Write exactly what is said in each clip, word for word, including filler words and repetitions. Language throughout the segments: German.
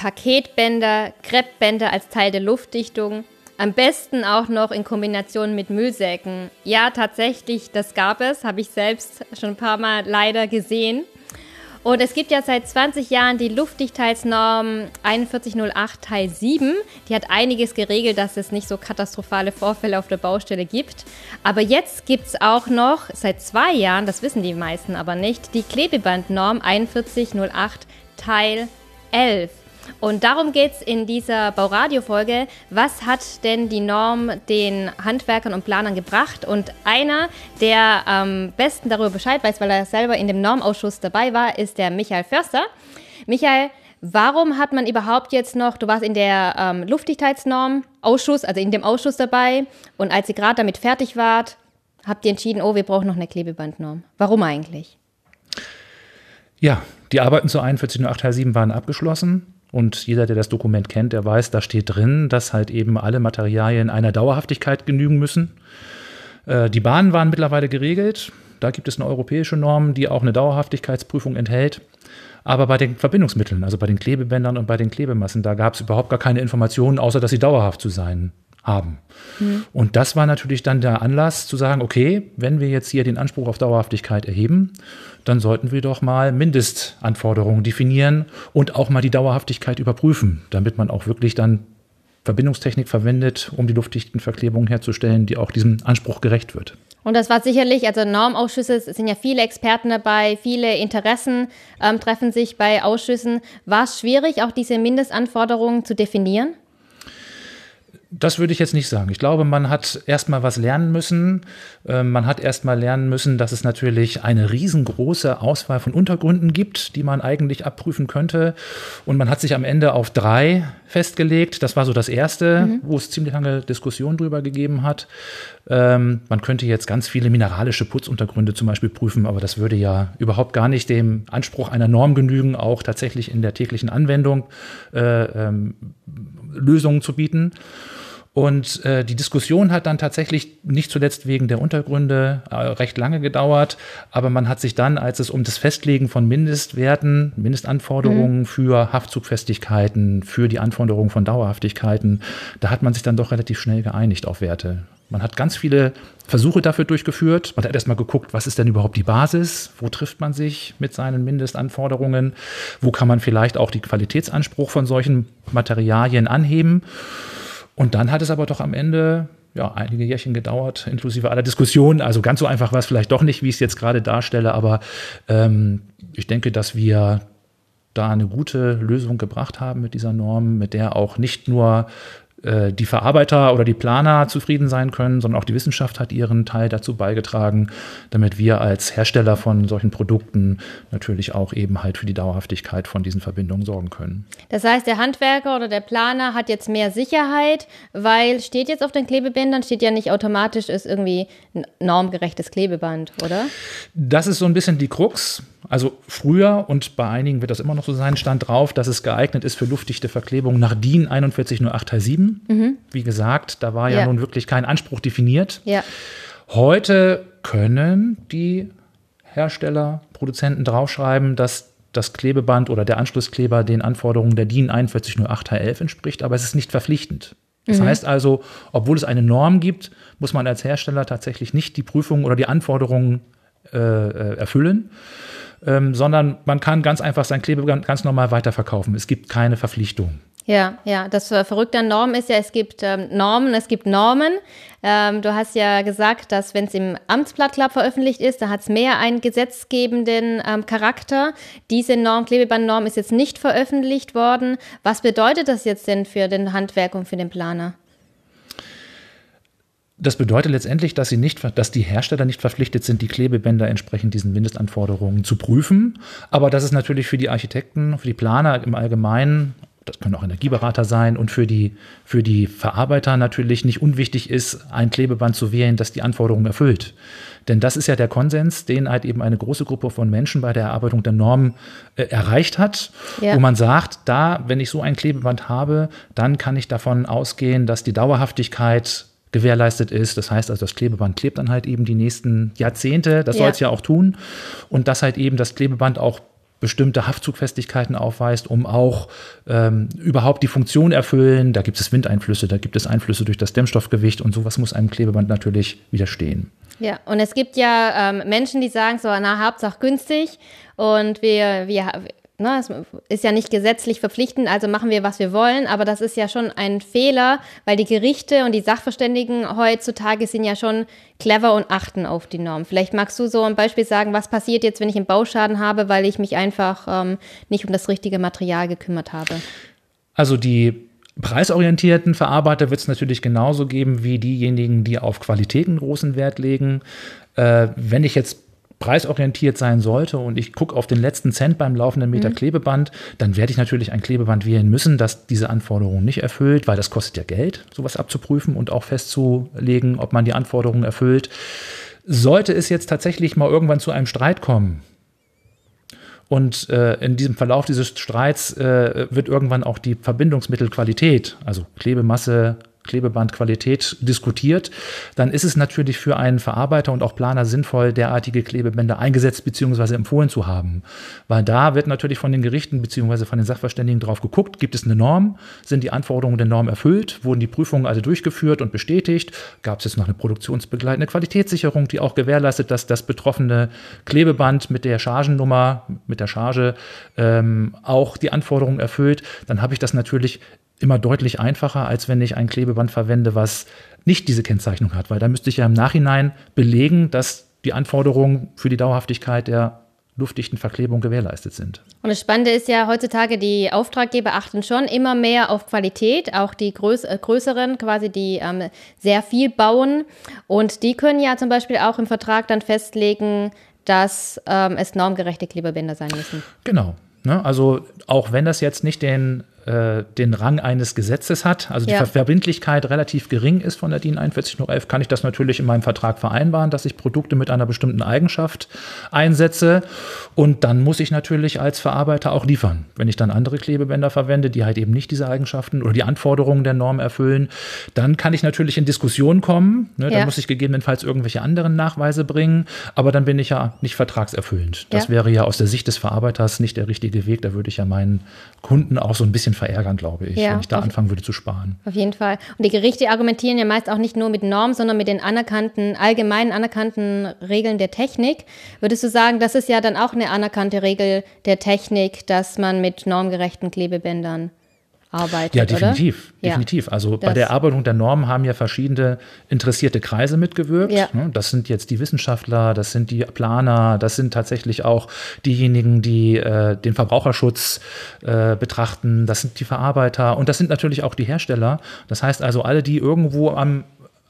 Paketbänder, Kreppbänder als Teil der Luftdichtung, am besten auch noch in Kombination mit Müllsäcken. Ja, tatsächlich, das gab es, habe ich selbst schon ein paar Mal leider gesehen. Und es gibt ja seit zwanzig Jahren die Luftdichtheitsnorm vier eins null acht Teil sieben. Die hat einiges geregelt, dass es nicht so katastrophale Vorfälle auf der Baustelle gibt. Aber jetzt gibt es auch noch seit zwei Jahren, das wissen die meisten aber nicht, die Klebebandnorm vier eins null acht Teil elf. Und darum geht es in dieser Bauradio-Folge. Was hat denn die Norm den Handwerkern und Planern gebracht? Und einer, der am besten darüber Bescheid weiß, weil er selber in dem Normausschuss dabei war, ist der Michael Förster. Michael, warum hat man überhaupt jetzt noch, du warst in der ähm, Luftdichtheitsnorm-Ausschuss, also in dem Ausschuss dabei, und als ihr gerade damit fertig wart, habt ihr entschieden, oh, wir brauchen noch eine Klebebandnorm. Warum eigentlich? Ja, die Arbeiten zur vier eins null acht Teil sieben waren abgeschlossen. Und jeder, der das Dokument kennt, der weiß, da steht drin, dass halt eben alle Materialien einer Dauerhaftigkeit genügen müssen. Äh, die Bahnen waren mittlerweile geregelt. Da gibt es eine europäische Norm, die auch eine Dauerhaftigkeitsprüfung enthält. Aber bei den Verbindungsmitteln, also bei den Klebebändern und bei den Klebemassen, da gab es überhaupt gar keine Informationen, außer dass sie dauerhaft zu sein haben. Mhm. Und das war natürlich dann der Anlass zu sagen, okay, wenn wir jetzt hier den Anspruch auf Dauerhaftigkeit erheben, dann sollten wir doch mal Mindestanforderungen definieren und auch mal die Dauerhaftigkeit überprüfen, damit man auch wirklich dann Verbindungstechnik verwendet, um die luftdichten Verklebungen herzustellen, die auch diesem Anspruch gerecht wird. Und das war sicherlich, also Normausschüsse, es sind ja viele Experten dabei, viele Interessen ähm, treffen sich bei Ausschüssen. War es schwierig, auch diese Mindestanforderungen zu definieren? Das würde ich jetzt nicht sagen. Ich glaube, man hat erstmal was lernen müssen. Man hat erstmal lernen müssen, dass es natürlich eine riesengroße Auswahl von Untergründen gibt, die man eigentlich abprüfen könnte. Und man hat sich am Ende auf drei festgelegt. Das war so das Erste, mhm. wo es ziemlich lange Diskussionen drüber gegeben hat. Ähm, man könnte jetzt ganz viele mineralische Putzuntergründe zum Beispiel prüfen, aber das würde ja überhaupt gar nicht dem Anspruch einer Norm genügen, auch tatsächlich in der täglichen Anwendung äh, ähm, Lösungen zu bieten. Und äh, die Diskussion hat dann tatsächlich nicht zuletzt wegen der Untergründe äh, recht lange gedauert, aber man hat sich dann, als es um das Festlegen von Mindestwerten, Mindestanforderungen mhm. für Haftzugfestigkeiten, für die Anforderungen von Dauerhaftigkeiten, da hat man sich dann doch relativ schnell geeinigt auf Werte. Man hat ganz viele Versuche dafür durchgeführt. Man hat erstmal geguckt, was ist denn überhaupt die Basis? Wo trifft man sich mit seinen Mindestanforderungen? Wo kann man vielleicht auch den Qualitätsanspruch von solchen Materialien anheben? Und dann hat es aber doch am Ende ja, einige Jährchen gedauert, inklusive aller Diskussionen. Also ganz so einfach war es vielleicht doch nicht, wie ich es jetzt gerade darstelle. Aber ähm, ich denke, dass wir da eine gute Lösung gebracht haben mit dieser Norm, mit der auch nicht nur äh, die Verarbeiter oder die Planer zufrieden sein können, sondern auch die Wissenschaft hat ihren Teil dazu beigetragen, damit wir als Hersteller von solchen Produkten natürlich auch eben halt für die Dauerhaftigkeit von diesen Verbindungen sorgen können. Das heißt, der Handwerker oder der Planer hat jetzt mehr Sicherheit, weil steht jetzt auf den Klebebändern, steht ja nicht automatisch, ist irgendwie ein normgerechtes Klebeband, oder? Das ist so ein bisschen die Krux. Also früher, und bei einigen wird das immer noch so sein, stand drauf, dass es geeignet ist für luftdichte Verklebung nach DIN vier eins null acht Teil sieben. Mhm. Wie gesagt, da war ja, ja nun wirklich kein Anspruch definiert. Ja. Heute können die Hersteller, Produzenten draufschreiben, dass das Klebeband oder der Anschlusskleber den Anforderungen der DIN vier eins null acht Teil elf entspricht, aber es ist nicht verpflichtend. Das mhm. heißt also, obwohl es eine Norm gibt, muss man als Hersteller tatsächlich nicht die Prüfungen oder die Anforderungen äh, erfüllen. Ähm, sondern man kann ganz einfach sein Klebeband ganz normal weiterverkaufen. Es gibt keine Verpflichtung. Ja, ja. Das Verrückte an Normen ist ja, es gibt ähm, Normen, es gibt Normen. Ähm, du hast ja gesagt, dass wenn es im Amtsblatt Club veröffentlicht ist, da hat es mehr einen gesetzgebenden ähm, Charakter. Diese Norm, Klebebandnorm, ist jetzt nicht veröffentlicht worden. Was bedeutet das jetzt denn für den Handwerker und für den Planer? Das bedeutet letztendlich, dass, sie nicht, dass die Hersteller nicht verpflichtet sind, die Klebebänder entsprechend diesen Mindestanforderungen zu prüfen. Aber das ist natürlich für die Architekten, für die Planer im Allgemeinen, das können auch Energieberater sein, und für die, für die Verarbeiter natürlich nicht unwichtig ist, ein Klebeband zu wählen, das die Anforderungen erfüllt. Denn das ist ja der Konsens, den halt eben eine große Gruppe von Menschen bei der Erarbeitung der Normen äh, erreicht hat, ja. wo man sagt, da, wenn ich so ein Klebeband habe, dann kann ich davon ausgehen, dass die Dauerhaftigkeit gewährleistet ist. Das heißt also, das Klebeband klebt dann halt eben die nächsten Jahrzehnte. Das ja. soll es ja auch tun. Und dass halt eben das Klebeband auch bestimmte Haftzugfestigkeiten aufweist, um auch ähm, überhaupt die Funktion erfüllen. Da gibt es Windeinflüsse, da gibt es Einflüsse durch das Dämmstoffgewicht und sowas muss einem Klebeband natürlich widerstehen. Ja, und es gibt ja ähm, Menschen, die sagen so, na, Hauptsache günstig und wir, wir ne, es ist ja nicht gesetzlich verpflichtend, also machen wir, was wir wollen, aber das ist ja schon ein Fehler, weil die Gerichte und die Sachverständigen heutzutage sind ja schon clever und achten auf die Norm. Vielleicht magst du so ein Beispiel sagen, was passiert jetzt, wenn ich einen Bauschaden habe, weil ich mich einfach ähm, nicht um das richtige Material gekümmert habe? Also die preisorientierten Verarbeiter wird es natürlich genauso geben wie diejenigen, die auf Qualität einen großen Wert legen. Äh, wenn ich jetzt preisorientiert sein sollte und ich gucke auf den letzten Cent beim laufenden Meter mhm. Klebeband, dann werde ich natürlich ein Klebeband wählen müssen, das diese Anforderungen nicht erfüllt, weil das kostet ja Geld, sowas abzuprüfen und auch festzulegen, ob man die Anforderungen erfüllt. Sollte es jetzt tatsächlich mal irgendwann zu einem Streit kommen, und äh, in diesem Verlauf dieses Streits äh, wird irgendwann auch die Verbindungsmittelqualität, also Klebemasse, Klebebandqualität diskutiert, dann ist es natürlich für einen Verarbeiter und auch Planer sinnvoll, derartige Klebebänder eingesetzt bzw. empfohlen zu haben. Weil da wird natürlich von den Gerichten bzw. von den Sachverständigen drauf geguckt, gibt es eine Norm, sind die Anforderungen der Norm erfüllt, wurden die Prüfungen alle durchgeführt und bestätigt, gab es jetzt noch eine produktionsbegleitende Qualitätssicherung, die auch gewährleistet, dass das betroffene Klebeband mit der Chargennummer, mit der Charge ähm, auch die Anforderungen erfüllt, dann habe ich das natürlich immer deutlich einfacher, als wenn ich ein Klebeband verwende, was nicht diese Kennzeichnung hat. Weil da müsste ich ja im Nachhinein belegen, dass die Anforderungen für die Dauerhaftigkeit der luftdichten Verklebung gewährleistet sind. Und das Spannende ist ja heutzutage, die Auftraggeber achten schon immer mehr auf Qualität, auch die Größ- äh, größeren quasi, die ähm, sehr viel bauen. Und die können ja zum Beispiel auch im Vertrag dann festlegen, dass ähm, es normgerechte Klebebänder sein müssen. Genau. Ne? Also auch wenn das jetzt nicht den den Rang eines Gesetzes hat, also die ja. Verbindlichkeit relativ gering ist von der D I N einundvierzig null elf, kann ich das natürlich in meinem Vertrag vereinbaren, dass ich Produkte mit einer bestimmten Eigenschaft einsetze und dann muss ich natürlich als Verarbeiter auch liefern. Wenn ich dann andere Klebebänder verwende, die halt eben nicht diese Eigenschaften oder die Anforderungen der Norm erfüllen, dann kann ich natürlich in Diskussionen kommen, ne? Dann ja. muss ich gegebenenfalls irgendwelche anderen Nachweise bringen, aber dann bin ich ja nicht vertragserfüllend. Das ja. wäre ja aus der Sicht des Verarbeiters nicht der richtige Weg, da würde ich ja meinen Kunden auch so ein bisschen verärgern, glaube ich, ja, wenn ich da anfangen würde zu sparen. Auf jeden Fall. Und die Gerichte argumentieren ja meist auch nicht nur mit Normen, sondern mit den anerkannten, allgemein anerkannten Regeln der Technik. Würdest du sagen, das ist ja dann auch eine anerkannte Regel der Technik, dass man mit normgerechten Klebebändern arbeitet, ja, definitiv, oder? definitiv. Ja, also bei der Erarbeitung der Normen haben ja verschiedene interessierte Kreise mitgewirkt. Ja. Das sind jetzt die Wissenschaftler, das sind die Planer, das sind tatsächlich auch diejenigen, die äh, den Verbraucherschutz äh, betrachten, das sind die Verarbeiter und das sind natürlich auch die Hersteller. Das heißt also alle, die irgendwo am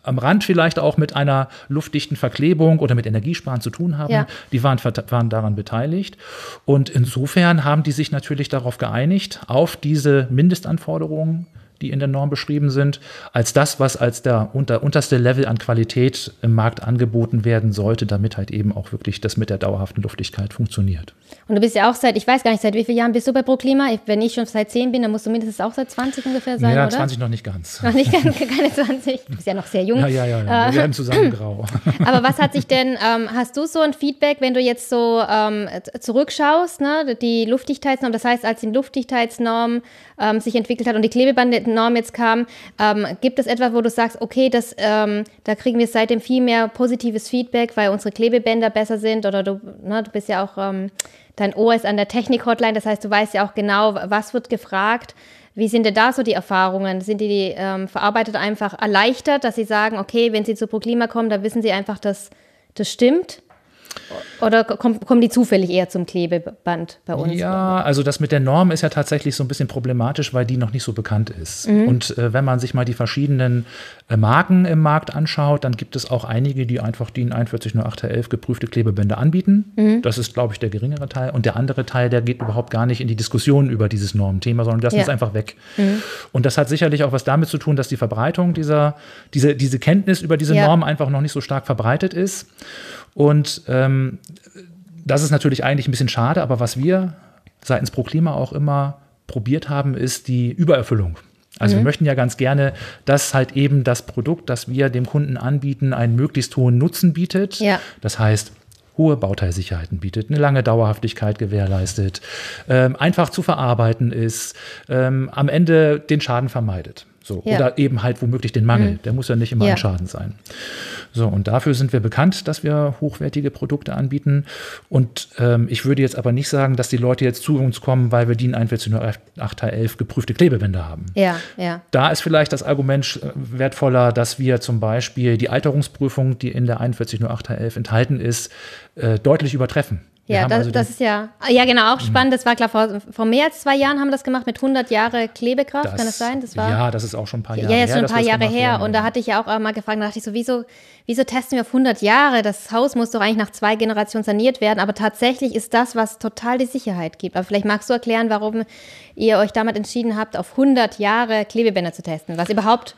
am Rand vielleicht auch mit einer luftdichten Verklebung oder mit Energiesparen zu tun haben, ja. die waren, waren daran beteiligt. Und insofern haben die sich natürlich darauf geeinigt, auf diese Mindestanforderungen, die in der Norm beschrieben sind, als das, was als der unter, unterste Level an Qualität im Markt angeboten werden sollte, damit halt eben auch wirklich das mit der dauerhaften Luftigkeit funktioniert. Und du bist ja auch seit, ich weiß gar nicht, seit wie vielen Jahren bist du bei pro clima? Wenn ich schon seit zehn bin, dann musst du mindestens auch seit zwanzig ungefähr sein, ja, oder? Ja, zwanzig noch nicht ganz. Noch nicht ganz, keine zwanzig. Du bist ja noch sehr jung. Ja, ja, ja, ja. Wir werden zusammen grau. Aber was hat sich denn, ähm, hast du so ein Feedback, wenn du jetzt so ähm, zurückschaust, ne? Die Luftdichtheitsnorm, das heißt, als die Luftdichtheitsnorm ähm, sich entwickelt hat und die Klebebande Norm jetzt kam, ähm, gibt es etwas, wo du sagst, okay, das, ähm, da kriegen wir seitdem viel mehr positives Feedback, weil unsere Klebebänder besser sind oder du, ne, du bist ja auch, ähm, dein Ohr ist an der Technik-Hotline, das heißt, du weißt ja auch genau, was wird gefragt. Wie sind denn da so die Erfahrungen? Sind die, die ähm, Verarbeiter einfach erleichtert, dass sie sagen, okay, wenn sie zu pro clima kommen, dann wissen sie einfach, dass das stimmt? Oder kommen die zufällig eher zum Klebeband bei uns? Ja, also das mit der Norm ist ja tatsächlich so ein bisschen problematisch, weil die noch nicht so bekannt ist. Mhm. Und äh, wenn man sich mal die verschiedenen äh, Marken im Markt anschaut, dann gibt es auch einige, die einfach die in einundvierzig null acht Teil elf geprüfte Klebebänder anbieten. Mhm. Das ist, glaube ich, der geringere Teil. Und der andere Teil, der geht überhaupt gar nicht in die Diskussion über dieses Normenthema, sondern das ja. ist einfach weg. Mhm. Und das hat sicherlich auch was damit zu tun, dass die Verbreitung dieser, diese, diese Kenntnis über diese ja. Norm einfach noch nicht so stark verbreitet ist. Und ähm, das ist natürlich eigentlich ein bisschen schade, aber was wir seitens pro clima auch immer probiert haben, ist die Übererfüllung. Also mhm. wir möchten ja ganz gerne, dass halt eben das Produkt, das wir dem Kunden anbieten, einen möglichst hohen Nutzen bietet. Ja. Das heißt, hohe Bauteilsicherheiten bietet, eine lange Dauerhaftigkeit gewährleistet, ähm, einfach zu verarbeiten ist, ähm, am Ende den Schaden vermeidet. So. Ja. Oder eben halt womöglich den Mangel. Mhm. Der muss ja nicht immer ja. ein Schaden sein. So, und dafür sind wir bekannt, dass wir hochwertige Produkte anbieten. Und ähm, ich würde jetzt aber nicht sagen, dass die Leute jetzt zu uns kommen, weil wir D I N einundvierzig null acht Teil elf geprüfte Klebebänder haben. Ja, ja. Da ist vielleicht das Argument wertvoller, dass wir zum Beispiel die Alterungsprüfung, die in der einundvierzig null acht Teil elf enthalten ist, äh, deutlich übertreffen. Ja, das, also das ist ja, ja genau, auch spannend. Das war klar, vor, vor mehr als zwei Jahren haben wir das gemacht mit hundert Jahre Klebekraft, das, kann das sein? Das war, ja, das ist auch schon ein paar Jahre her. Ja, das ist schon ein paar Jahre her. Werden. Und da hatte ich ja auch mal gefragt, da dachte ich so, wieso, wieso testen wir auf hundert Jahre? Das Haus muss doch eigentlich nach zwei Generationen saniert werden. Aber tatsächlich ist das, was total die Sicherheit gibt. Aber vielleicht magst du erklären, warum ihr euch damals entschieden habt, auf hundert Jahre Klebebänder zu testen, was überhaupt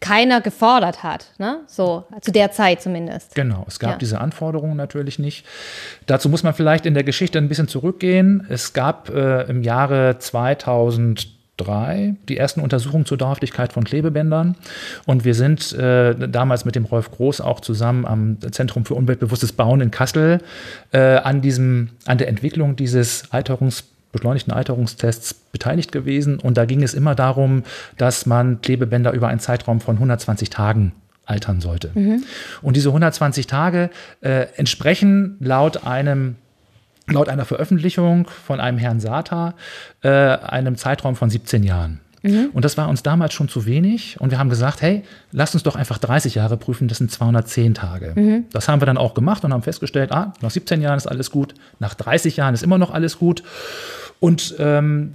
keiner gefordert hat, ne? So, zu der Zeit zumindest. Genau, es gab ja. diese Anforderungen natürlich nicht. Dazu muss man vielleicht in der Geschichte ein bisschen zurückgehen. Es gab äh, im Jahre zweitausenddrei die ersten Untersuchungen zur Dauerhaftigkeit von Klebebändern. Und wir sind äh, damals mit dem Rolf Groß auch zusammen am Zentrum für umweltbewusstes Bauen in Kassel äh, an, diesem, an der Entwicklung dieses Alterungs beschleunigten Alterungstests beteiligt gewesen. Und da ging es immer darum, dass man Klebebänder über einen Zeitraum von hundertzwanzig Tagen altern sollte. Mhm. Und diese hundertzwanzig Tage äh, entsprechen laut einem laut einer Veröffentlichung von einem Herrn Sata äh, einem Zeitraum von siebzehn Jahren. Mhm. Und das war uns damals schon zu wenig. Und wir haben gesagt, hey, lasst uns doch einfach dreißig Jahre prüfen, das sind zweihundertzehn Tage. Mhm. Das haben wir dann auch gemacht und haben festgestellt, ah, nach siebzehn Jahren ist alles gut, nach dreißig Jahren ist immer noch alles gut. Und ähm,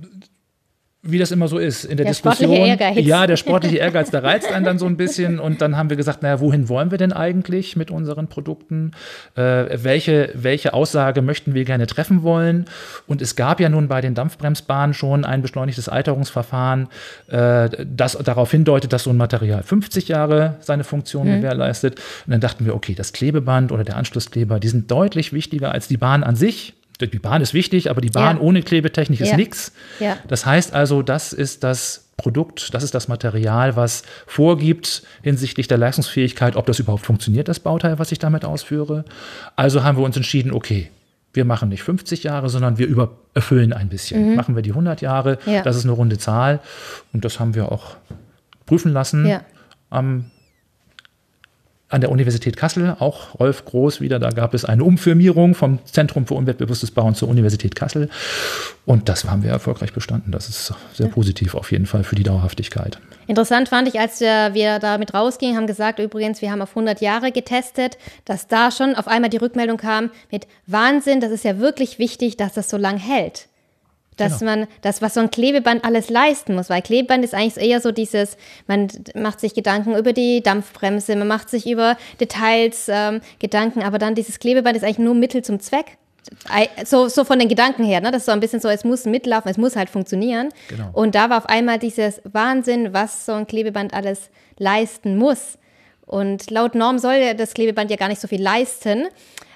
wie das immer so ist in der, der Diskussion. Der sportliche Ehrgeiz. Ja, der sportliche Ehrgeiz, der reizt einen dann so ein bisschen. Und dann haben wir gesagt, naja, wohin wollen wir denn eigentlich mit unseren Produkten? Äh, welche, welche Aussage möchten wir gerne treffen wollen? Und es gab ja nun bei den Dampfbremsbahnen schon ein beschleunigtes Alterungsverfahren, äh, das darauf hindeutet, dass so ein Material fünfzig Jahre seine Funktion mhm. gewährleistet. Und dann dachten wir, okay, das Klebeband oder der Anschlusskleber, die sind deutlich wichtiger als die Bahn an sich. Die Bahn ist wichtig, aber die Bahn ja. ohne Klebetechnik ist ja. nichts. Ja. Das heißt also, das ist das Produkt, das ist das Material, was vorgibt hinsichtlich der Leistungsfähigkeit, ob das überhaupt funktioniert, das Bauteil, was ich damit ausführe. Also haben wir uns entschieden, okay, wir machen nicht fünfzig Jahre, sondern wir übererfüllen ein bisschen. Mhm. Machen wir die hundert Jahre, ja. das ist eine runde Zahl. Und das haben wir auch prüfen lassen ja. am an der Universität Kassel, auch Rolf Groß wieder, da gab es eine Umfirmierung vom Zentrum für umweltbewusstes Bauen zur Universität Kassel. Und das haben wir erfolgreich bestanden. Das ist sehr positiv auf jeden Fall für die Dauerhaftigkeit. Interessant fand ich, als wir damit rausgingen, haben gesagt, übrigens, wir haben auf hundert Jahre getestet, dass da schon auf einmal die Rückmeldung kam mit Wahnsinn, das ist ja wirklich wichtig, dass das so lang hält. Dass genau. man das, was so ein Klebeband alles leisten muss, weil Klebeband ist eigentlich eher so dieses, man macht sich Gedanken über die Dampfbremse, man macht sich über Details ähm, Gedanken, aber dann dieses Klebeband ist eigentlich nur Mittel zum Zweck. So, so von den Gedanken her, ne? Das ist so ein bisschen so, es muss mitlaufen, es muss halt funktionieren. Genau. Und da war auf einmal dieses Wahnsinn, was so ein Klebeband alles leisten muss. Und laut Norm soll das Klebeband ja gar nicht so viel leisten.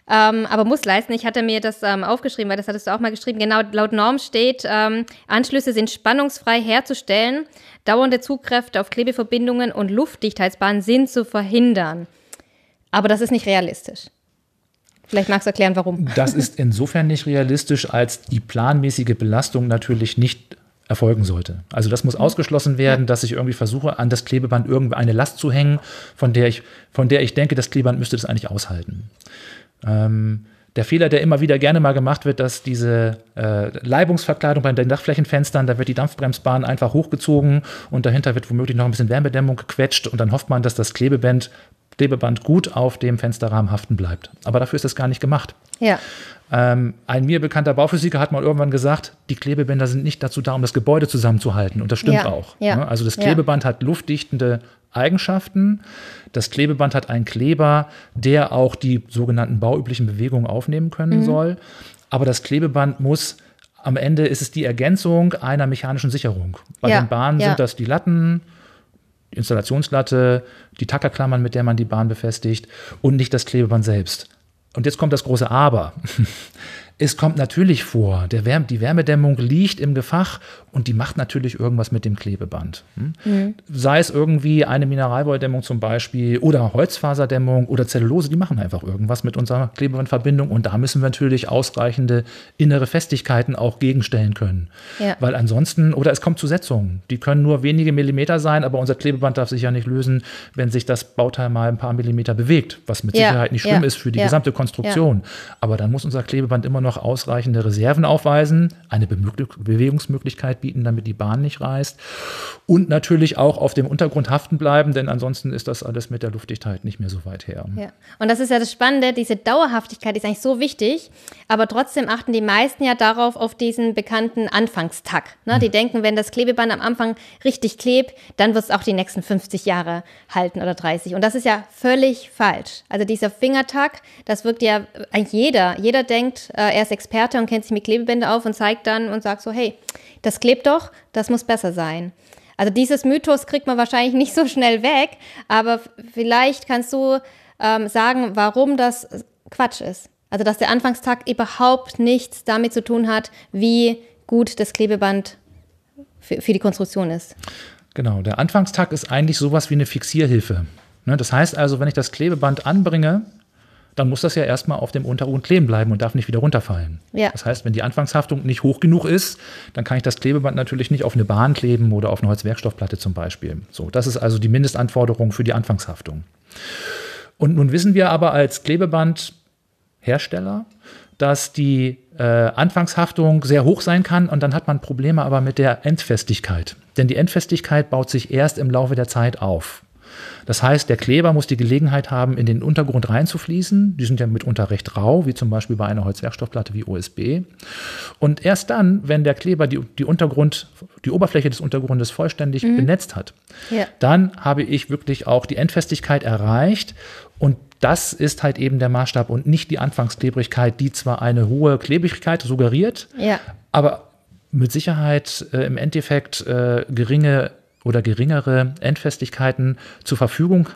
Ähm, aber muss leisten. Ich hatte mir das ähm, aufgeschrieben, weil das hattest du auch mal geschrieben. Genau, laut Norm steht, ähm, Anschlüsse sind spannungsfrei herzustellen, dauernde Zugkräfte auf Klebeverbindungen und Luftdichtheitsbahnen sind zu verhindern. Aber das ist nicht realistisch. Vielleicht magst du erklären, warum. Das ist insofern nicht realistisch, als die planmäßige Belastung natürlich nicht erfolgen sollte. Also das muss ausgeschlossen werden, dass ich irgendwie versuche, an das Klebeband irgendeine Last zu hängen, von der ich, von der ich denke, das Klebeband müsste das eigentlich aushalten. Ähm, der Fehler, der immer wieder gerne mal gemacht wird, dass diese äh, Leibungsverkleidung bei den Dachflächenfenstern, da wird die Dampfbremsbahn einfach hochgezogen und dahinter wird womöglich noch ein bisschen Wärmedämmung gequetscht und dann hofft man, dass das Klebeband, Klebeband gut auf dem Fensterrahmen haften bleibt. Aber dafür ist das gar nicht gemacht. Ja. Ähm, ein mir bekannter Bauphysiker hat mal irgendwann gesagt, die Klebebänder sind nicht dazu da, um das Gebäude zusammenzuhalten. Und das stimmt ja. auch. Ja. Also das Klebeband ja. hat luftdichtende Eigenschaften. Das Klebeband hat einen Kleber, der auch die sogenannten bauüblichen Bewegungen aufnehmen können mhm. soll. Aber das Klebeband muss, am Ende ist es die Ergänzung einer mechanischen Sicherung. Bei ja. den Bahnen ja. sind das die Latten, die Installationslatte, die Tackerklammern, mit der man die Bahn befestigt und nicht das Klebeband selbst. Und jetzt kommt das große Aber. Es kommt natürlich vor, der Wärme, die Wärmedämmung liegt im Gefach und die macht natürlich irgendwas mit dem Klebeband. Hm? Mhm. Sei es irgendwie eine Mineralwolldämmung zum Beispiel oder Holzfaserdämmung oder Zellulose, die machen einfach irgendwas mit unserer Klebebandverbindung und da müssen wir natürlich ausreichende innere Festigkeiten auch gegenstellen können. Ja. Weil ansonsten, oder es kommt zu Setzungen, die können nur wenige Millimeter sein, aber unser Klebeband darf sich ja nicht lösen, wenn sich das Bauteil mal ein paar Millimeter bewegt, was mit ja. Sicherheit nicht schlimm ja. ist für die ja. gesamte Konstruktion. Ja. Aber dann muss unser Klebeband immer noch ausreichende Reserven aufweisen, eine Be Bewegungsmöglichkeit bieten, damit die Bahn nicht reißt und natürlich auch auf dem Untergrund haften bleiben, denn ansonsten ist das alles mit der Luftdichtheit nicht mehr so weit her. Ja. Und das ist ja das Spannende, diese Dauerhaftigkeit ist eigentlich so wichtig, aber trotzdem achten die meisten ja darauf, auf diesen bekannten Anfangstag. Ne? Mhm. Die denken, wenn das Klebeband am Anfang richtig klebt, dann wird es auch die nächsten fünfzig Jahre halten oder dreißig. Und das ist ja völlig falsch. Also dieser Fingertag, das wirkt ja eigentlich jeder. Jeder denkt, äh, er ist Experte und kennt sich mit Klebebändern auf und zeigt dann und sagt so, hey, das klebt doch, das muss besser sein. Also dieses Mythos kriegt man wahrscheinlich nicht so schnell weg, aber vielleicht kannst du ähm, sagen, warum das Quatsch ist. Also dass der Anfangstag überhaupt nichts damit zu tun hat, wie gut das Klebeband für, für die Konstruktion ist. Genau, der Anfangstag ist eigentlich sowas wie eine Fixierhilfe. Ne, das heißt also, wenn ich das Klebeband anbringe, dann muss das ja erstmal auf dem Untergrund kleben bleiben und darf nicht wieder runterfallen. Ja. Das heißt, wenn die Anfangshaftung nicht hoch genug ist, dann kann ich das Klebeband natürlich nicht auf eine Bahn kleben oder auf eine Holzwerkstoffplatte zum Beispiel. So, das ist also die Mindestanforderung für die Anfangshaftung. Und nun wissen wir aber als Klebebandhersteller, dass die äh, Anfangshaftung sehr hoch sein kann und dann hat man Probleme aber mit der Endfestigkeit. Denn die Endfestigkeit baut sich erst im Laufe der Zeit auf. Das heißt, der Kleber muss die Gelegenheit haben, in den Untergrund reinzufließen. Die sind ja mitunter recht rau, wie zum Beispiel bei einer Holzwerkstoffplatte wie O S B. Und erst dann, wenn der Kleber die, die, Untergrund, die Oberfläche des Untergrundes vollständig mhm. benetzt hat, ja. dann habe ich wirklich auch die Endfestigkeit erreicht. Und das ist halt eben der Maßstab und nicht die Anfangsklebrigkeit, die zwar eine hohe Klebigkeit suggeriert, ja. aber mit Sicherheit äh, im Endeffekt äh, geringe oder geringere Endfestigkeiten zur Verfügung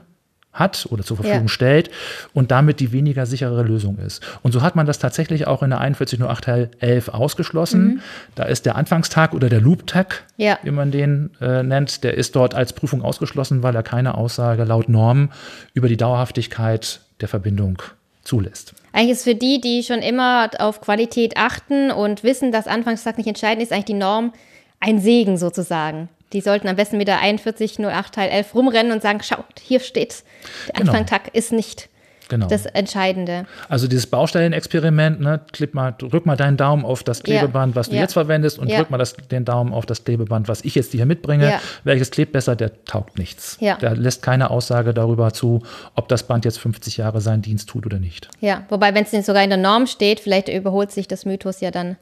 hat oder zur Verfügung ja. stellt und damit die weniger sichere Lösung ist. Und so hat man das tatsächlich auch in der vier eins null acht Teil elf ausgeschlossen. Mhm. Da ist der Anfangstag oder der Loop-Tag, ja. wie man den äh, nennt, der ist dort als Prüfung ausgeschlossen, weil er keine Aussage laut Normen über die Dauerhaftigkeit der Verbindung zulässt. Eigentlich ist für die, die schon immer auf Qualität achten und wissen, dass Anfangstag nicht entscheidend ist, eigentlich die Norm ein Segen sozusagen. Die sollten am besten mit der vier eins null acht Teil elf rumrennen und sagen, schaut, hier steht's. Der genau. Anfangstag ist nicht genau. das Entscheidende. Also dieses Baustellenexperiment, ne, klick mal, drück mal deinen Daumen auf das Klebeband, ja. was du ja. jetzt verwendest und ja. drück mal das, den Daumen auf das Klebeband, was ich jetzt hier mitbringe. Ja. Welches klebt besser, der taugt nichts. Ja. Der lässt keine Aussage darüber zu, ob das Band jetzt fünfzig Jahre seinen Dienst tut oder nicht. Ja, wobei, wenn es denn sogar in der Norm steht, vielleicht überholt sich das Mythos ja dann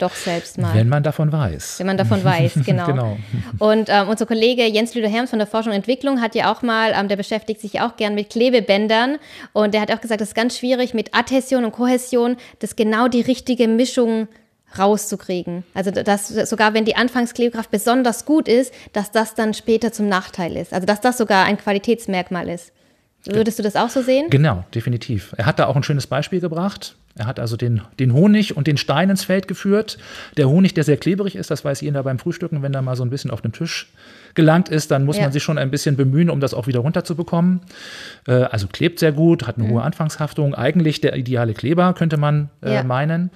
doch selbst mal. Wenn man davon weiß. Wenn man davon weiß, genau. genau. Und ähm, unser Kollege Jens Lüder-Herms von der Forschung und Entwicklung hat ja auch mal, ähm, der beschäftigt sich auch gern mit Klebebändern und der hat auch gesagt, das ist ganz schwierig mit Adhäsion und Kohäsion, das genau die richtige Mischung rauszukriegen. Also dass sogar wenn die Anfangsklebkraft besonders gut ist, dass das dann später zum Nachteil ist. Also dass das sogar ein Qualitätsmerkmal ist. Würdest du das auch so sehen? Genau, definitiv. Er hat da auch ein schönes Beispiel gebracht. Er hat also den, den Honig und den Stein ins Feld geführt. Der Honig, der sehr klebrig ist, das weiß jeder beim Frühstücken, wenn da mal so ein bisschen auf den Tisch gelangt ist, dann muss ja. man sich schon ein bisschen bemühen, um das auch wieder runterzubekommen. Äh, also klebt sehr gut, hat eine mhm. hohe Anfangshaftung. Eigentlich der ideale Kleber, könnte man äh, ja. meinen.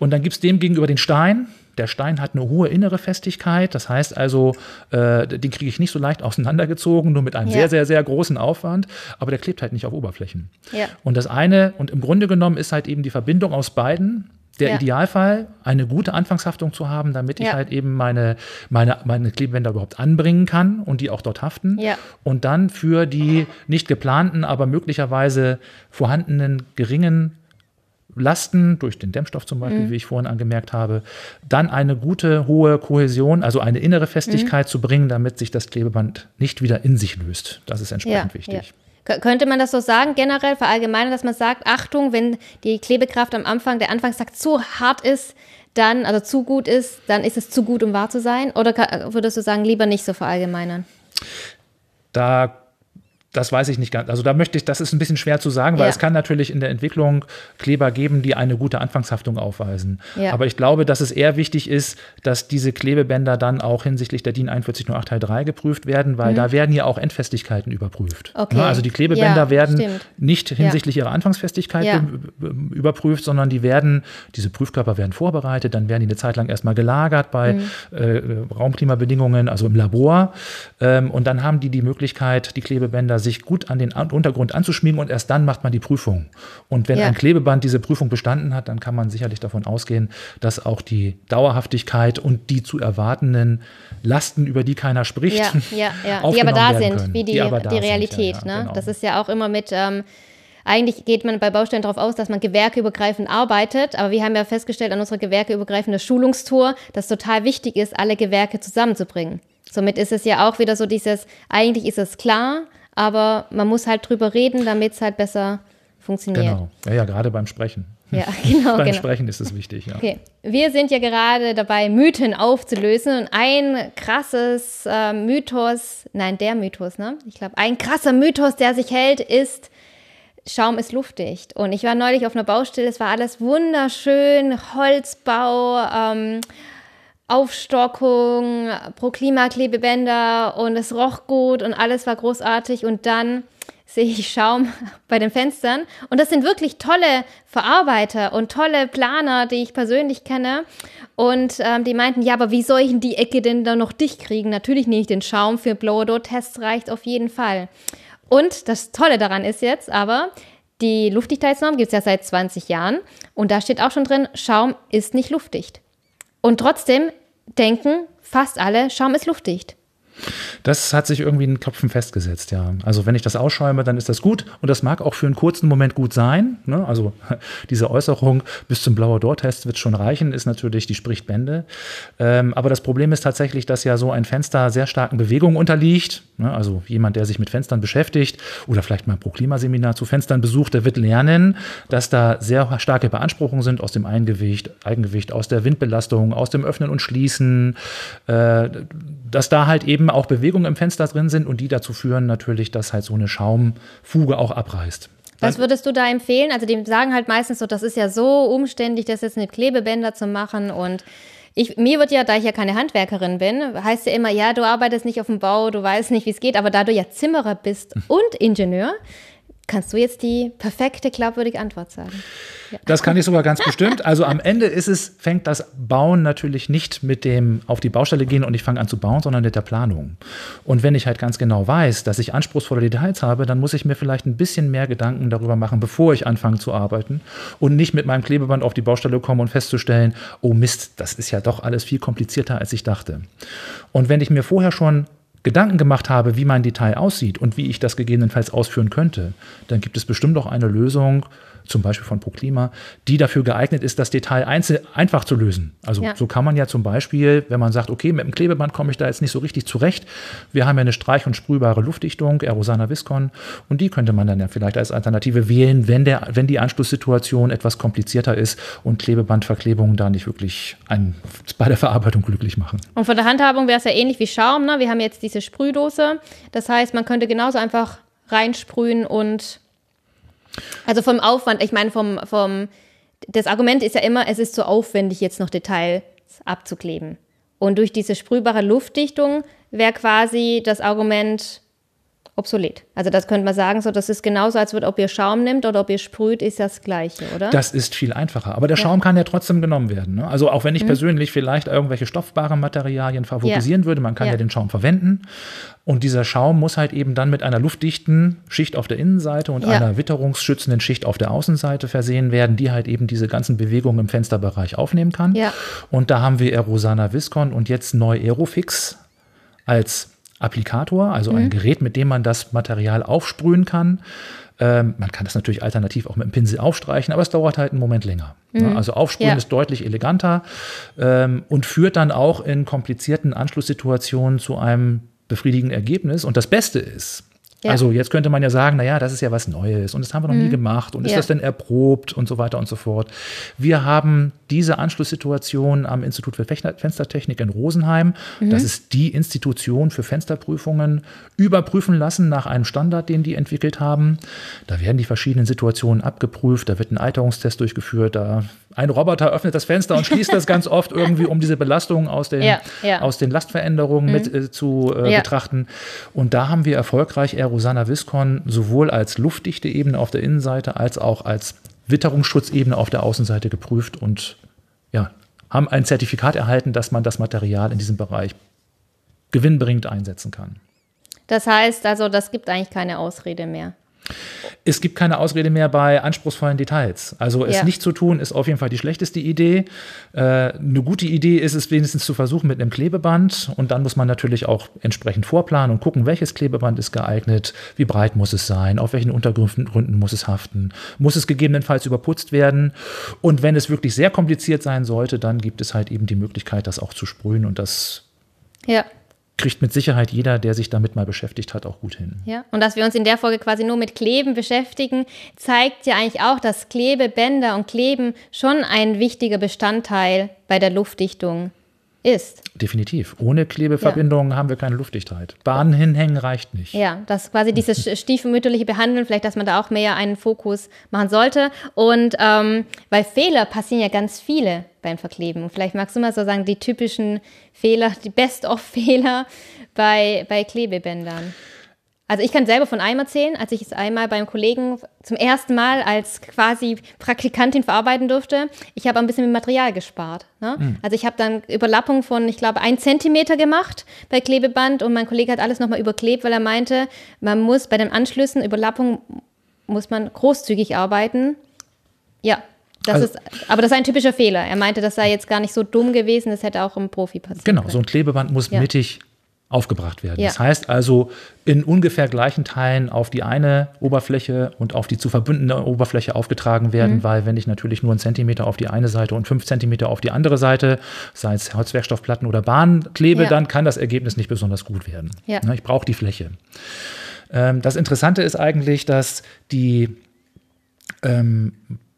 Und dann gibt es dem gegenüber den Stein. Der Stein hat eine hohe innere Festigkeit, das heißt also, äh, den kriege ich nicht so leicht auseinandergezogen, nur mit einem ja. sehr, sehr, sehr großen Aufwand, aber der klebt halt nicht auf Oberflächen. Ja. Und das eine, und im Grunde genommen ist halt eben die Verbindung aus beiden der ja. Idealfall, eine gute Anfangshaftung zu haben, damit ich ja. halt eben meine, meine, meine Klebebänder überhaupt anbringen kann und die auch dort haften. Ja. Und dann für die nicht geplanten, aber möglicherweise vorhandenen geringen Lasten, durch den Dämmstoff zum Beispiel, mhm. wie ich vorhin angemerkt habe, dann eine gute, hohe Kohäsion, also eine innere Festigkeit mhm. zu bringen, damit sich das Klebeband nicht wieder in sich löst. Das ist entsprechend ja, wichtig. Ja. Könnte man das so sagen, generell, verallgemeinern, dass man sagt, Achtung, wenn die Klebekraft am Anfang, der Anfangstag zu hart ist, dann, also zu gut ist, dann ist es zu gut, um wahr zu sein? Oder würdest du sagen, lieber nicht so verallgemeinern? Da Das weiß ich nicht ganz. Also da möchte ich, das ist ein bisschen schwer zu sagen, weil ja. es kann natürlich in der Entwicklung Kleber geben, die eine gute Anfangshaftung aufweisen. Ja. Aber ich glaube, dass es eher wichtig ist, dass diese Klebebänder dann auch hinsichtlich der DIN einundvierzig null acht Teil drei geprüft werden, weil mhm. da werden ja auch Endfestigkeiten überprüft. Okay. Also die Klebebänder ja, werden stimmt. nicht hinsichtlich ja. ihrer Anfangsfestigkeit ja. überprüft, sondern die werden, diese Prüfkörper werden vorbereitet, dann werden die eine Zeit lang erstmal gelagert bei mhm. äh, Raumklimabedingungen, also im Labor. Ähm, und dann haben die die Möglichkeit, die Klebebänder sich gut an den Untergrund anzuschmiegen und erst dann macht man die Prüfung. Und wenn ja. ein Klebeband diese Prüfung bestanden hat, dann kann man sicherlich davon ausgehen, dass auch die Dauerhaftigkeit und die zu erwartenden Lasten, über die keiner spricht, ja, ja, ja. aufgenommen die aber da sind, können. wie die, die, aber da die Realität. Sind, ja, ja, ne? genau. Das ist ja auch immer mit, ähm, eigentlich geht man bei Baustellen darauf aus, dass man gewerkeübergreifend arbeitet, aber wir haben ja festgestellt an unserer gewerkeübergreifenden Schulungstour, dass es total wichtig ist, alle Gewerke zusammenzubringen. Somit ist es ja auch wieder so dieses, eigentlich ist es klar, aber man muss halt drüber reden, damit es halt besser funktioniert. Genau, ja, ja, gerade beim Sprechen. Ja, genau. Beim genau. Sprechen ist es wichtig, ja. Okay. Wir sind ja gerade dabei, Mythen aufzulösen und ein krasses äh, Mythos, nein, der Mythos, ne? Ich glaube, ein krasser Mythos, der sich hält, ist, Schaum ist luftdicht. Und ich war neulich auf einer Baustelle, es war alles wunderschön, Holzbau, ähm, Aufstockung, pro Klima Klebebänder und es roch gut und alles war großartig und dann sehe ich Schaum bei den Fenstern und das sind wirklich tolle Verarbeiter und tolle Planer, die ich persönlich kenne und ähm, die meinten, ja, aber wie soll ich denn die Ecke denn da noch dicht kriegen? Natürlich nehme ich den Schaum, für Blow-Do-Tests reicht auf jeden Fall. Und das Tolle daran ist jetzt aber, die Luftdichtheitsnorm gibt es ja seit zwanzig Jahren und da steht auch schon drin, Schaum ist nicht luftdicht. Und trotzdem denken fast alle, Schaum ist luftdicht. Das hat sich irgendwie in den Köpfen festgesetzt, ja. Also wenn ich das ausschäume, dann ist das gut und das mag auch für einen kurzen Moment gut sein, ne? Also diese Äußerung, bis zum Blower-Door-Test wird es schon reichen, ist natürlich, die spricht Bände. Ähm, aber das Problem ist tatsächlich, dass ja so ein Fenster sehr starken Bewegungen unterliegt, ne? Also jemand, der sich mit Fenstern beschäftigt oder vielleicht mal ein Pro-Klima-Seminar zu Fenstern besucht, der wird lernen, dass da sehr starke Beanspruchungen sind aus dem Eingewicht, Eigengewicht, aus der Windbelastung, aus dem Öffnen und Schließen, äh, dass da halt eben auch Bewegungen im Fenster drin sind und die dazu führen natürlich, dass halt so eine Schaumfuge auch abreißt. Dann Was würdest du da empfehlen? Also die sagen halt meistens so, das ist ja so umständlich, das jetzt mit Klebebänder zu machen und ich, mir wird ja, da ich ja keine Handwerkerin bin, heißt ja immer, ja, du arbeitest nicht auf dem Bau, du weißt nicht, wie es geht, aber da du ja Zimmerer bist hm. und Ingenieur, kannst du jetzt die perfekte, glaubwürdige Antwort sagen? Ja. Das kann ich sogar ganz bestimmt. Also am Ende ist es, fängt das Bauen natürlich nicht mit dem auf die Baustelle gehen und ich fange an zu bauen, sondern mit der Planung. Und wenn ich halt ganz genau weiß, dass ich anspruchsvolle Details habe, dann muss ich mir vielleicht ein bisschen mehr Gedanken darüber machen, bevor ich anfange zu arbeiten und nicht mit meinem Klebeband auf die Baustelle kommen und festzustellen, oh Mist, das ist ja doch alles viel komplizierter, als ich dachte. Und wenn ich mir vorher schon Gedanken gemacht habe, wie mein Detail aussieht und wie ich das gegebenenfalls ausführen könnte, dann gibt es bestimmt auch eine Lösung, zum Beispiel von pro Klima, die dafür geeignet ist, das Detail einzeln einfach zu lösen. Also ja. so kann man ja zum Beispiel, wenn man sagt, okay, mit dem Klebeband komme ich da jetzt nicht so richtig zurecht, wir haben ja eine streich- und sprühbare Luftdichtung, Aerosana Viscon, und die könnte man dann ja vielleicht als Alternative wählen, wenn, der, wenn die Anschlusssituation etwas komplizierter ist und Klebebandverklebungen da nicht wirklich einen bei der Verarbeitung glücklich machen. Und von der Handhabung wäre es ja ähnlich wie Schaum, ne? Wir haben jetzt diese Sprühdose, das heißt, man könnte genauso einfach reinsprühen und also vom Aufwand, ich meine, vom, vom, das Argument ist ja immer, es ist so aufwendig, jetzt noch Details abzukleben. Und durch diese sprühbare Luftdichtung wäre quasi das Argument obsolet. Also das könnte man sagen, so, das ist genauso, als würde, ob ihr Schaum nimmt oder ob ihr sprüht, ist das Gleiche, oder? Das ist viel einfacher. Aber der ja. Schaum kann ja trotzdem genommen werden, ne? Also auch wenn ich mhm. persönlich vielleicht irgendwelche stoffbaren Materialien favorisieren ja. würde, man kann ja. ja den Schaum verwenden. Und dieser Schaum muss halt eben dann mit einer luftdichten Schicht auf der Innenseite und ja. einer witterungsschützenden Schicht auf der Außenseite versehen werden, die halt eben diese ganzen Bewegungen im Fensterbereich aufnehmen kann. Ja. Und da haben wir Aerosana Viscon und jetzt neu Aerofix als Applikator, also ein mhm. Gerät, mit dem man das Material aufsprühen kann. Ähm, man kann das natürlich alternativ auch mit einem Pinsel aufstreichen, aber es dauert halt einen Moment länger. Mhm. Also aufsprühen ja. ist deutlich eleganter ähm, und führt dann auch in komplizierten Anschlusssituationen zu einem befriedigenden Ergebnis. Und das Beste ist, Ja. Also jetzt könnte man ja sagen, naja, das ist ja was Neues und das haben wir noch mhm. nie gemacht und ist ja. das denn erprobt und so weiter und so fort. Wir haben diese Anschlusssituation am Institut für Fenstertechnik in Rosenheim, mhm. das ist die Institution für Fensterprüfungen, überprüfen lassen nach einem Standard, den die entwickelt haben. Da werden die verschiedenen Situationen abgeprüft, da wird ein Alterungstest durchgeführt, da ein Roboter öffnet das Fenster und schließt das ganz oft irgendwie, um diese Belastungen aus den, ja, ja. aus den Lastveränderungen mhm. mit äh, zu äh, ja. betrachten. Und da haben wir erfolgreich Aerosana Viscon sowohl als luftdichte Ebene auf der Innenseite als auch als Witterungsschutzebene auf der Außenseite geprüft und ja, haben ein Zertifikat erhalten, dass man das Material in diesem Bereich gewinnbringend einsetzen kann. Das heißt also, das gibt eigentlich keine Ausrede mehr. Es gibt keine Ausrede mehr bei anspruchsvollen Details. Also es ja. nicht zu tun, ist auf jeden Fall die schlechteste Idee. Äh, eine gute Idee ist es wenigstens zu versuchen mit einem Klebeband. Und dann muss man natürlich auch entsprechend vorplanen und gucken, welches Klebeband ist geeignet, wie breit muss es sein, auf welchen Untergründen muss es haften, muss es gegebenenfalls überputzt werden. Und wenn es wirklich sehr kompliziert sein sollte, dann gibt es halt eben die Möglichkeit, das auch zu sprühen. Und das ja. kriegt mit Sicherheit jeder, der sich damit mal beschäftigt hat, auch gut hin. Ja, und dass wir uns in der Folge quasi nur mit Kleben beschäftigen, zeigt ja eigentlich auch, dass Klebebänder und Kleben schon ein wichtiger Bestandteil bei der Luftdichtung ist. Definitiv. Ohne Klebeverbindungen ja. haben wir keine Luftdichtheit. Bahnen hinhängen reicht nicht. Ja, dass quasi dieses stiefmütterliche Behandeln, vielleicht, dass man da auch mehr einen Fokus machen sollte. Und ähm, weil Fehler passieren ja ganz viele beim Verkleben. Und vielleicht magst du mal so sagen, die typischen Fehler, die Best-of-Fehler bei, bei Klebebändern. Also ich kann selber von einem erzählen, als ich es einmal beim Kollegen zum ersten Mal als quasi Praktikantin verarbeiten durfte. Ich habe ein bisschen mit Material gespart. Ne? Mhm. Also ich habe dann Überlappung von, ich glaube, ein Zentimeter gemacht bei Klebeband und mein Kollege hat alles nochmal überklebt, weil er meinte, man muss bei den Anschlüssen, Überlappung, muss man großzügig arbeiten. Ja. Das also, ist, aber das ist ein typischer Fehler. Er meinte, das sei jetzt gar nicht so dumm gewesen, das hätte auch im Profi passiert. Genau, können. So ein Klebeband muss ja. mittig aufgebracht werden. Ja. Das heißt also in ungefähr gleichen Teilen auf die eine Oberfläche und auf die zu verbündende Oberfläche aufgetragen werden, mhm. weil wenn ich natürlich nur einen Zentimeter auf die eine Seite und fünf Zentimeter auf die andere Seite, sei es Holzwerkstoffplatten oder Bahnen, klebe, ja. dann kann das Ergebnis nicht besonders gut werden. Ja. Ich brauche die Fläche. Das Interessante ist eigentlich, dass die ähm,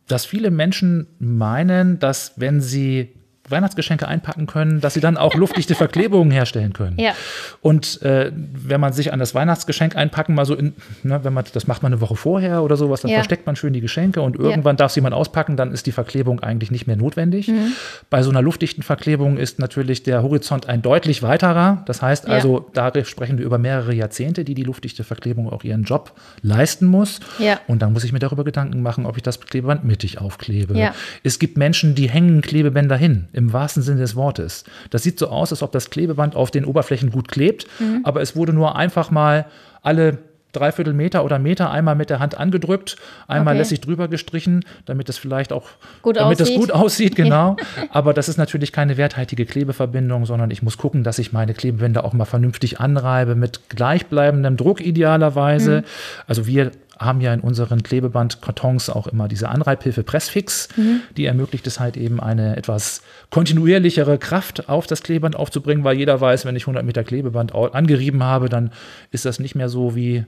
dass viele Menschen meinen, dass wenn sie Weihnachtsgeschenke einpacken können, dass sie dann auch luftdichte Verklebungen herstellen können. Ja. Und äh, wenn man sich an das Weihnachtsgeschenk einpacken, mal so, in, ne, wenn man das macht man eine Woche vorher oder sowas, dann ja. versteckt man schön die Geschenke und irgendwann ja. darf sie man auspacken, dann ist die Verklebung eigentlich nicht mehr notwendig. Mhm. Bei so einer luftdichten Verklebung ist natürlich der Horizont ein deutlich weiterer. Das heißt also, ja. da sprechen wir über mehrere Jahrzehnte, die die luftdichte Verklebung auch ihren Job leisten muss. Ja. Und dann muss ich mir darüber Gedanken machen, ob ich das Klebeband mittig aufklebe. Ja. Es gibt Menschen, die hängen Klebebänder hin. Im wahrsten Sinne des Wortes. Das sieht so aus, als ob das Klebeband auf den Oberflächen gut klebt, mhm. aber es wurde nur einfach mal alle dreiviertel Meter oder Meter einmal mit der Hand angedrückt, einmal okay. lässig drüber gestrichen, damit es vielleicht auch gut damit aussieht. Das gut aussieht, genau. Aber das ist natürlich keine werthaltige Klebeverbindung, sondern ich muss gucken, dass ich meine Klebebänder auch mal vernünftig anreibe mit gleichbleibendem Druck idealerweise. Mhm. Also wir haben ja in unseren Klebebandkartons auch immer diese Anreibhilfe Pressfix, mhm. die ermöglicht es halt eben eine etwas kontinuierlichere Kraft auf das Klebeband aufzubringen, weil jeder weiß, wenn ich hundert Meter Klebeband angerieben habe, dann ist das nicht mehr so wie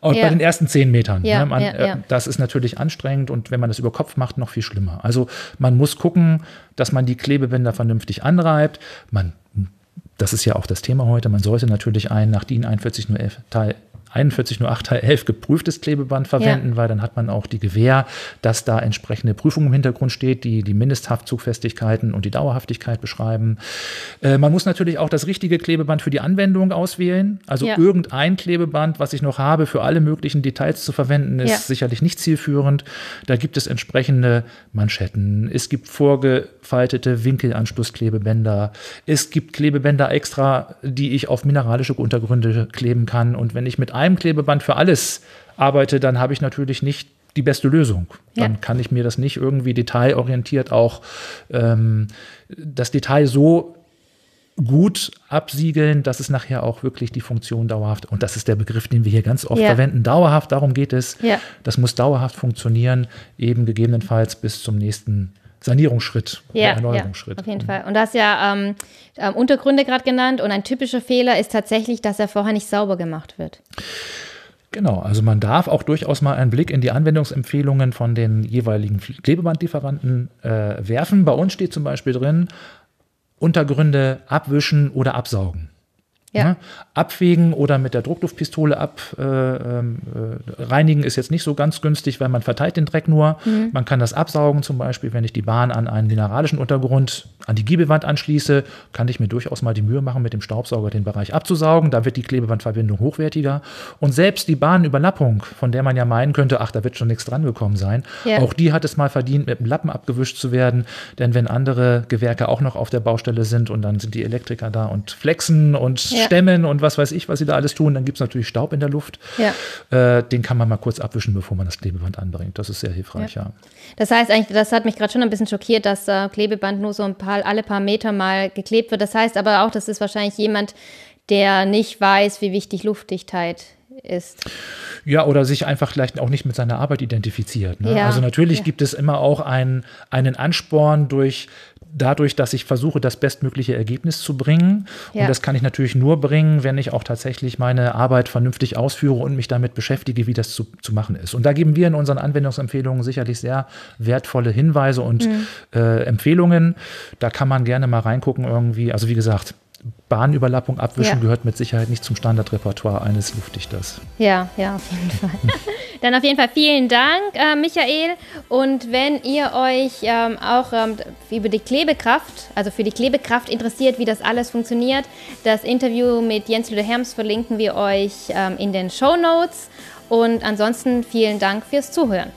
auch ja. bei den ersten zehn Metern. Ja, ne? man, ja, ja. Das ist natürlich anstrengend und wenn man das über Kopf macht, noch viel schlimmer. Also man muss gucken, dass man die Klebebänder vernünftig anreibt. Man, das ist ja auch das Thema heute, man sollte natürlich ein nach DIN einundvierzig null elf Teil einundvierzig null acht Teil elf geprüftes Klebeband verwenden, ja. weil dann hat man auch die Gewähr, dass da entsprechende Prüfungen im Hintergrund steht, die die Mindesthaftzugfestigkeiten und die Dauerhaftigkeit beschreiben. Äh, man muss natürlich auch das richtige Klebeband für die Anwendung auswählen. Also ja. irgendein Klebeband, was ich noch habe, für alle möglichen Details zu verwenden, ist ja. sicherlich nicht zielführend. Da gibt es entsprechende Manschetten. Es gibt vorgefaltete Winkelanschlussklebebänder. Es gibt Klebebänder extra, die ich auf mineralische Untergründe kleben kann. Und wenn ich mit einem Klebeband für alles arbeite, dann habe ich natürlich nicht die beste Lösung. Ja. Dann kann ich mir das nicht irgendwie detailorientiert auch ähm, das Detail so gut absiegeln, dass es nachher auch wirklich die Funktion dauerhaft, und das ist der Begriff, den wir hier ganz oft ja. verwenden, dauerhaft, darum geht es, ja. das muss dauerhaft funktionieren, eben gegebenenfalls bis zum nächsten Sanierungsschritt, ja, Erneuerungsschritt. Ja, auf jeden Fall. Und du hast ja ähm, Untergründe gerade genannt und ein typischer Fehler ist tatsächlich, dass er vorher nicht sauber gemacht wird. Genau, also man darf auch durchaus mal einen Blick in die Anwendungsempfehlungen von den jeweiligen Klebebandlieferanten äh, werfen. Bei uns steht zum Beispiel drin, Untergründe abwischen oder absaugen. Ja. Ja, abwägen oder mit der Druckluftpistole ab, äh, äh, reinigen ist jetzt nicht so ganz günstig, weil man verteilt den Dreck nur. Mhm. Man kann das absaugen, zum Beispiel, wenn ich die Bahn an einen mineralischen Untergrund, an die Giebelwand anschließe, kann ich mir durchaus mal die Mühe machen, mit dem Staubsauger den Bereich abzusaugen. Da wird die Klebebandverbindung hochwertiger. Und selbst die Bahnüberlappung, von der man ja meinen könnte, ach, da wird schon nichts dran gekommen sein, ja, auch die hat es mal verdient, mit dem Lappen abgewischt zu werden. Denn wenn andere Gewerke auch noch auf der Baustelle sind und dann sind die Elektriker da und flexen und ja. Stämmen und was weiß ich, was sie da alles tun, dann gibt es natürlich Staub in der Luft. Ja. Äh, den kann man mal kurz abwischen, bevor man das Klebeband anbringt. Das ist sehr hilfreich, ja. ja. Das heißt eigentlich, das hat mich gerade schon ein bisschen schockiert, dass äh, Klebeband nur so ein paar, alle paar Meter mal geklebt wird. Das heißt aber auch, das ist wahrscheinlich jemand, der nicht weiß, wie wichtig Luftdichtheit ist. Ja, oder sich einfach vielleicht auch nicht mit seiner Arbeit identifiziert. Ne? Ja. Also natürlich ja. gibt es immer auch einen, einen Ansporn durch dadurch, dass ich versuche, das bestmögliche Ergebnis zu bringen. Ja. Und das kann ich natürlich nur bringen, wenn ich auch tatsächlich meine Arbeit vernünftig ausführe und mich damit beschäftige, wie das zu, zu machen ist. Und da geben wir in unseren Anwendungsempfehlungen sicherlich sehr wertvolle Hinweise und mhm. äh, Empfehlungen. Da kann man gerne mal reingucken irgendwie. Also wie gesagt, Bahnüberlappung abwischen ja. gehört mit Sicherheit nicht zum Standardrepertoire eines Luftdichters. Ja, ja, auf jeden Fall. Dann auf jeden Fall vielen Dank, äh, Michael. Und wenn ihr euch ähm, auch ähm, über die Klebekraft, also für die Klebekraft interessiert, wie das alles funktioniert, das Interview mit Jens Lüder-Herms verlinken wir euch ähm, in den Shownotes. Und ansonsten vielen Dank fürs Zuhören.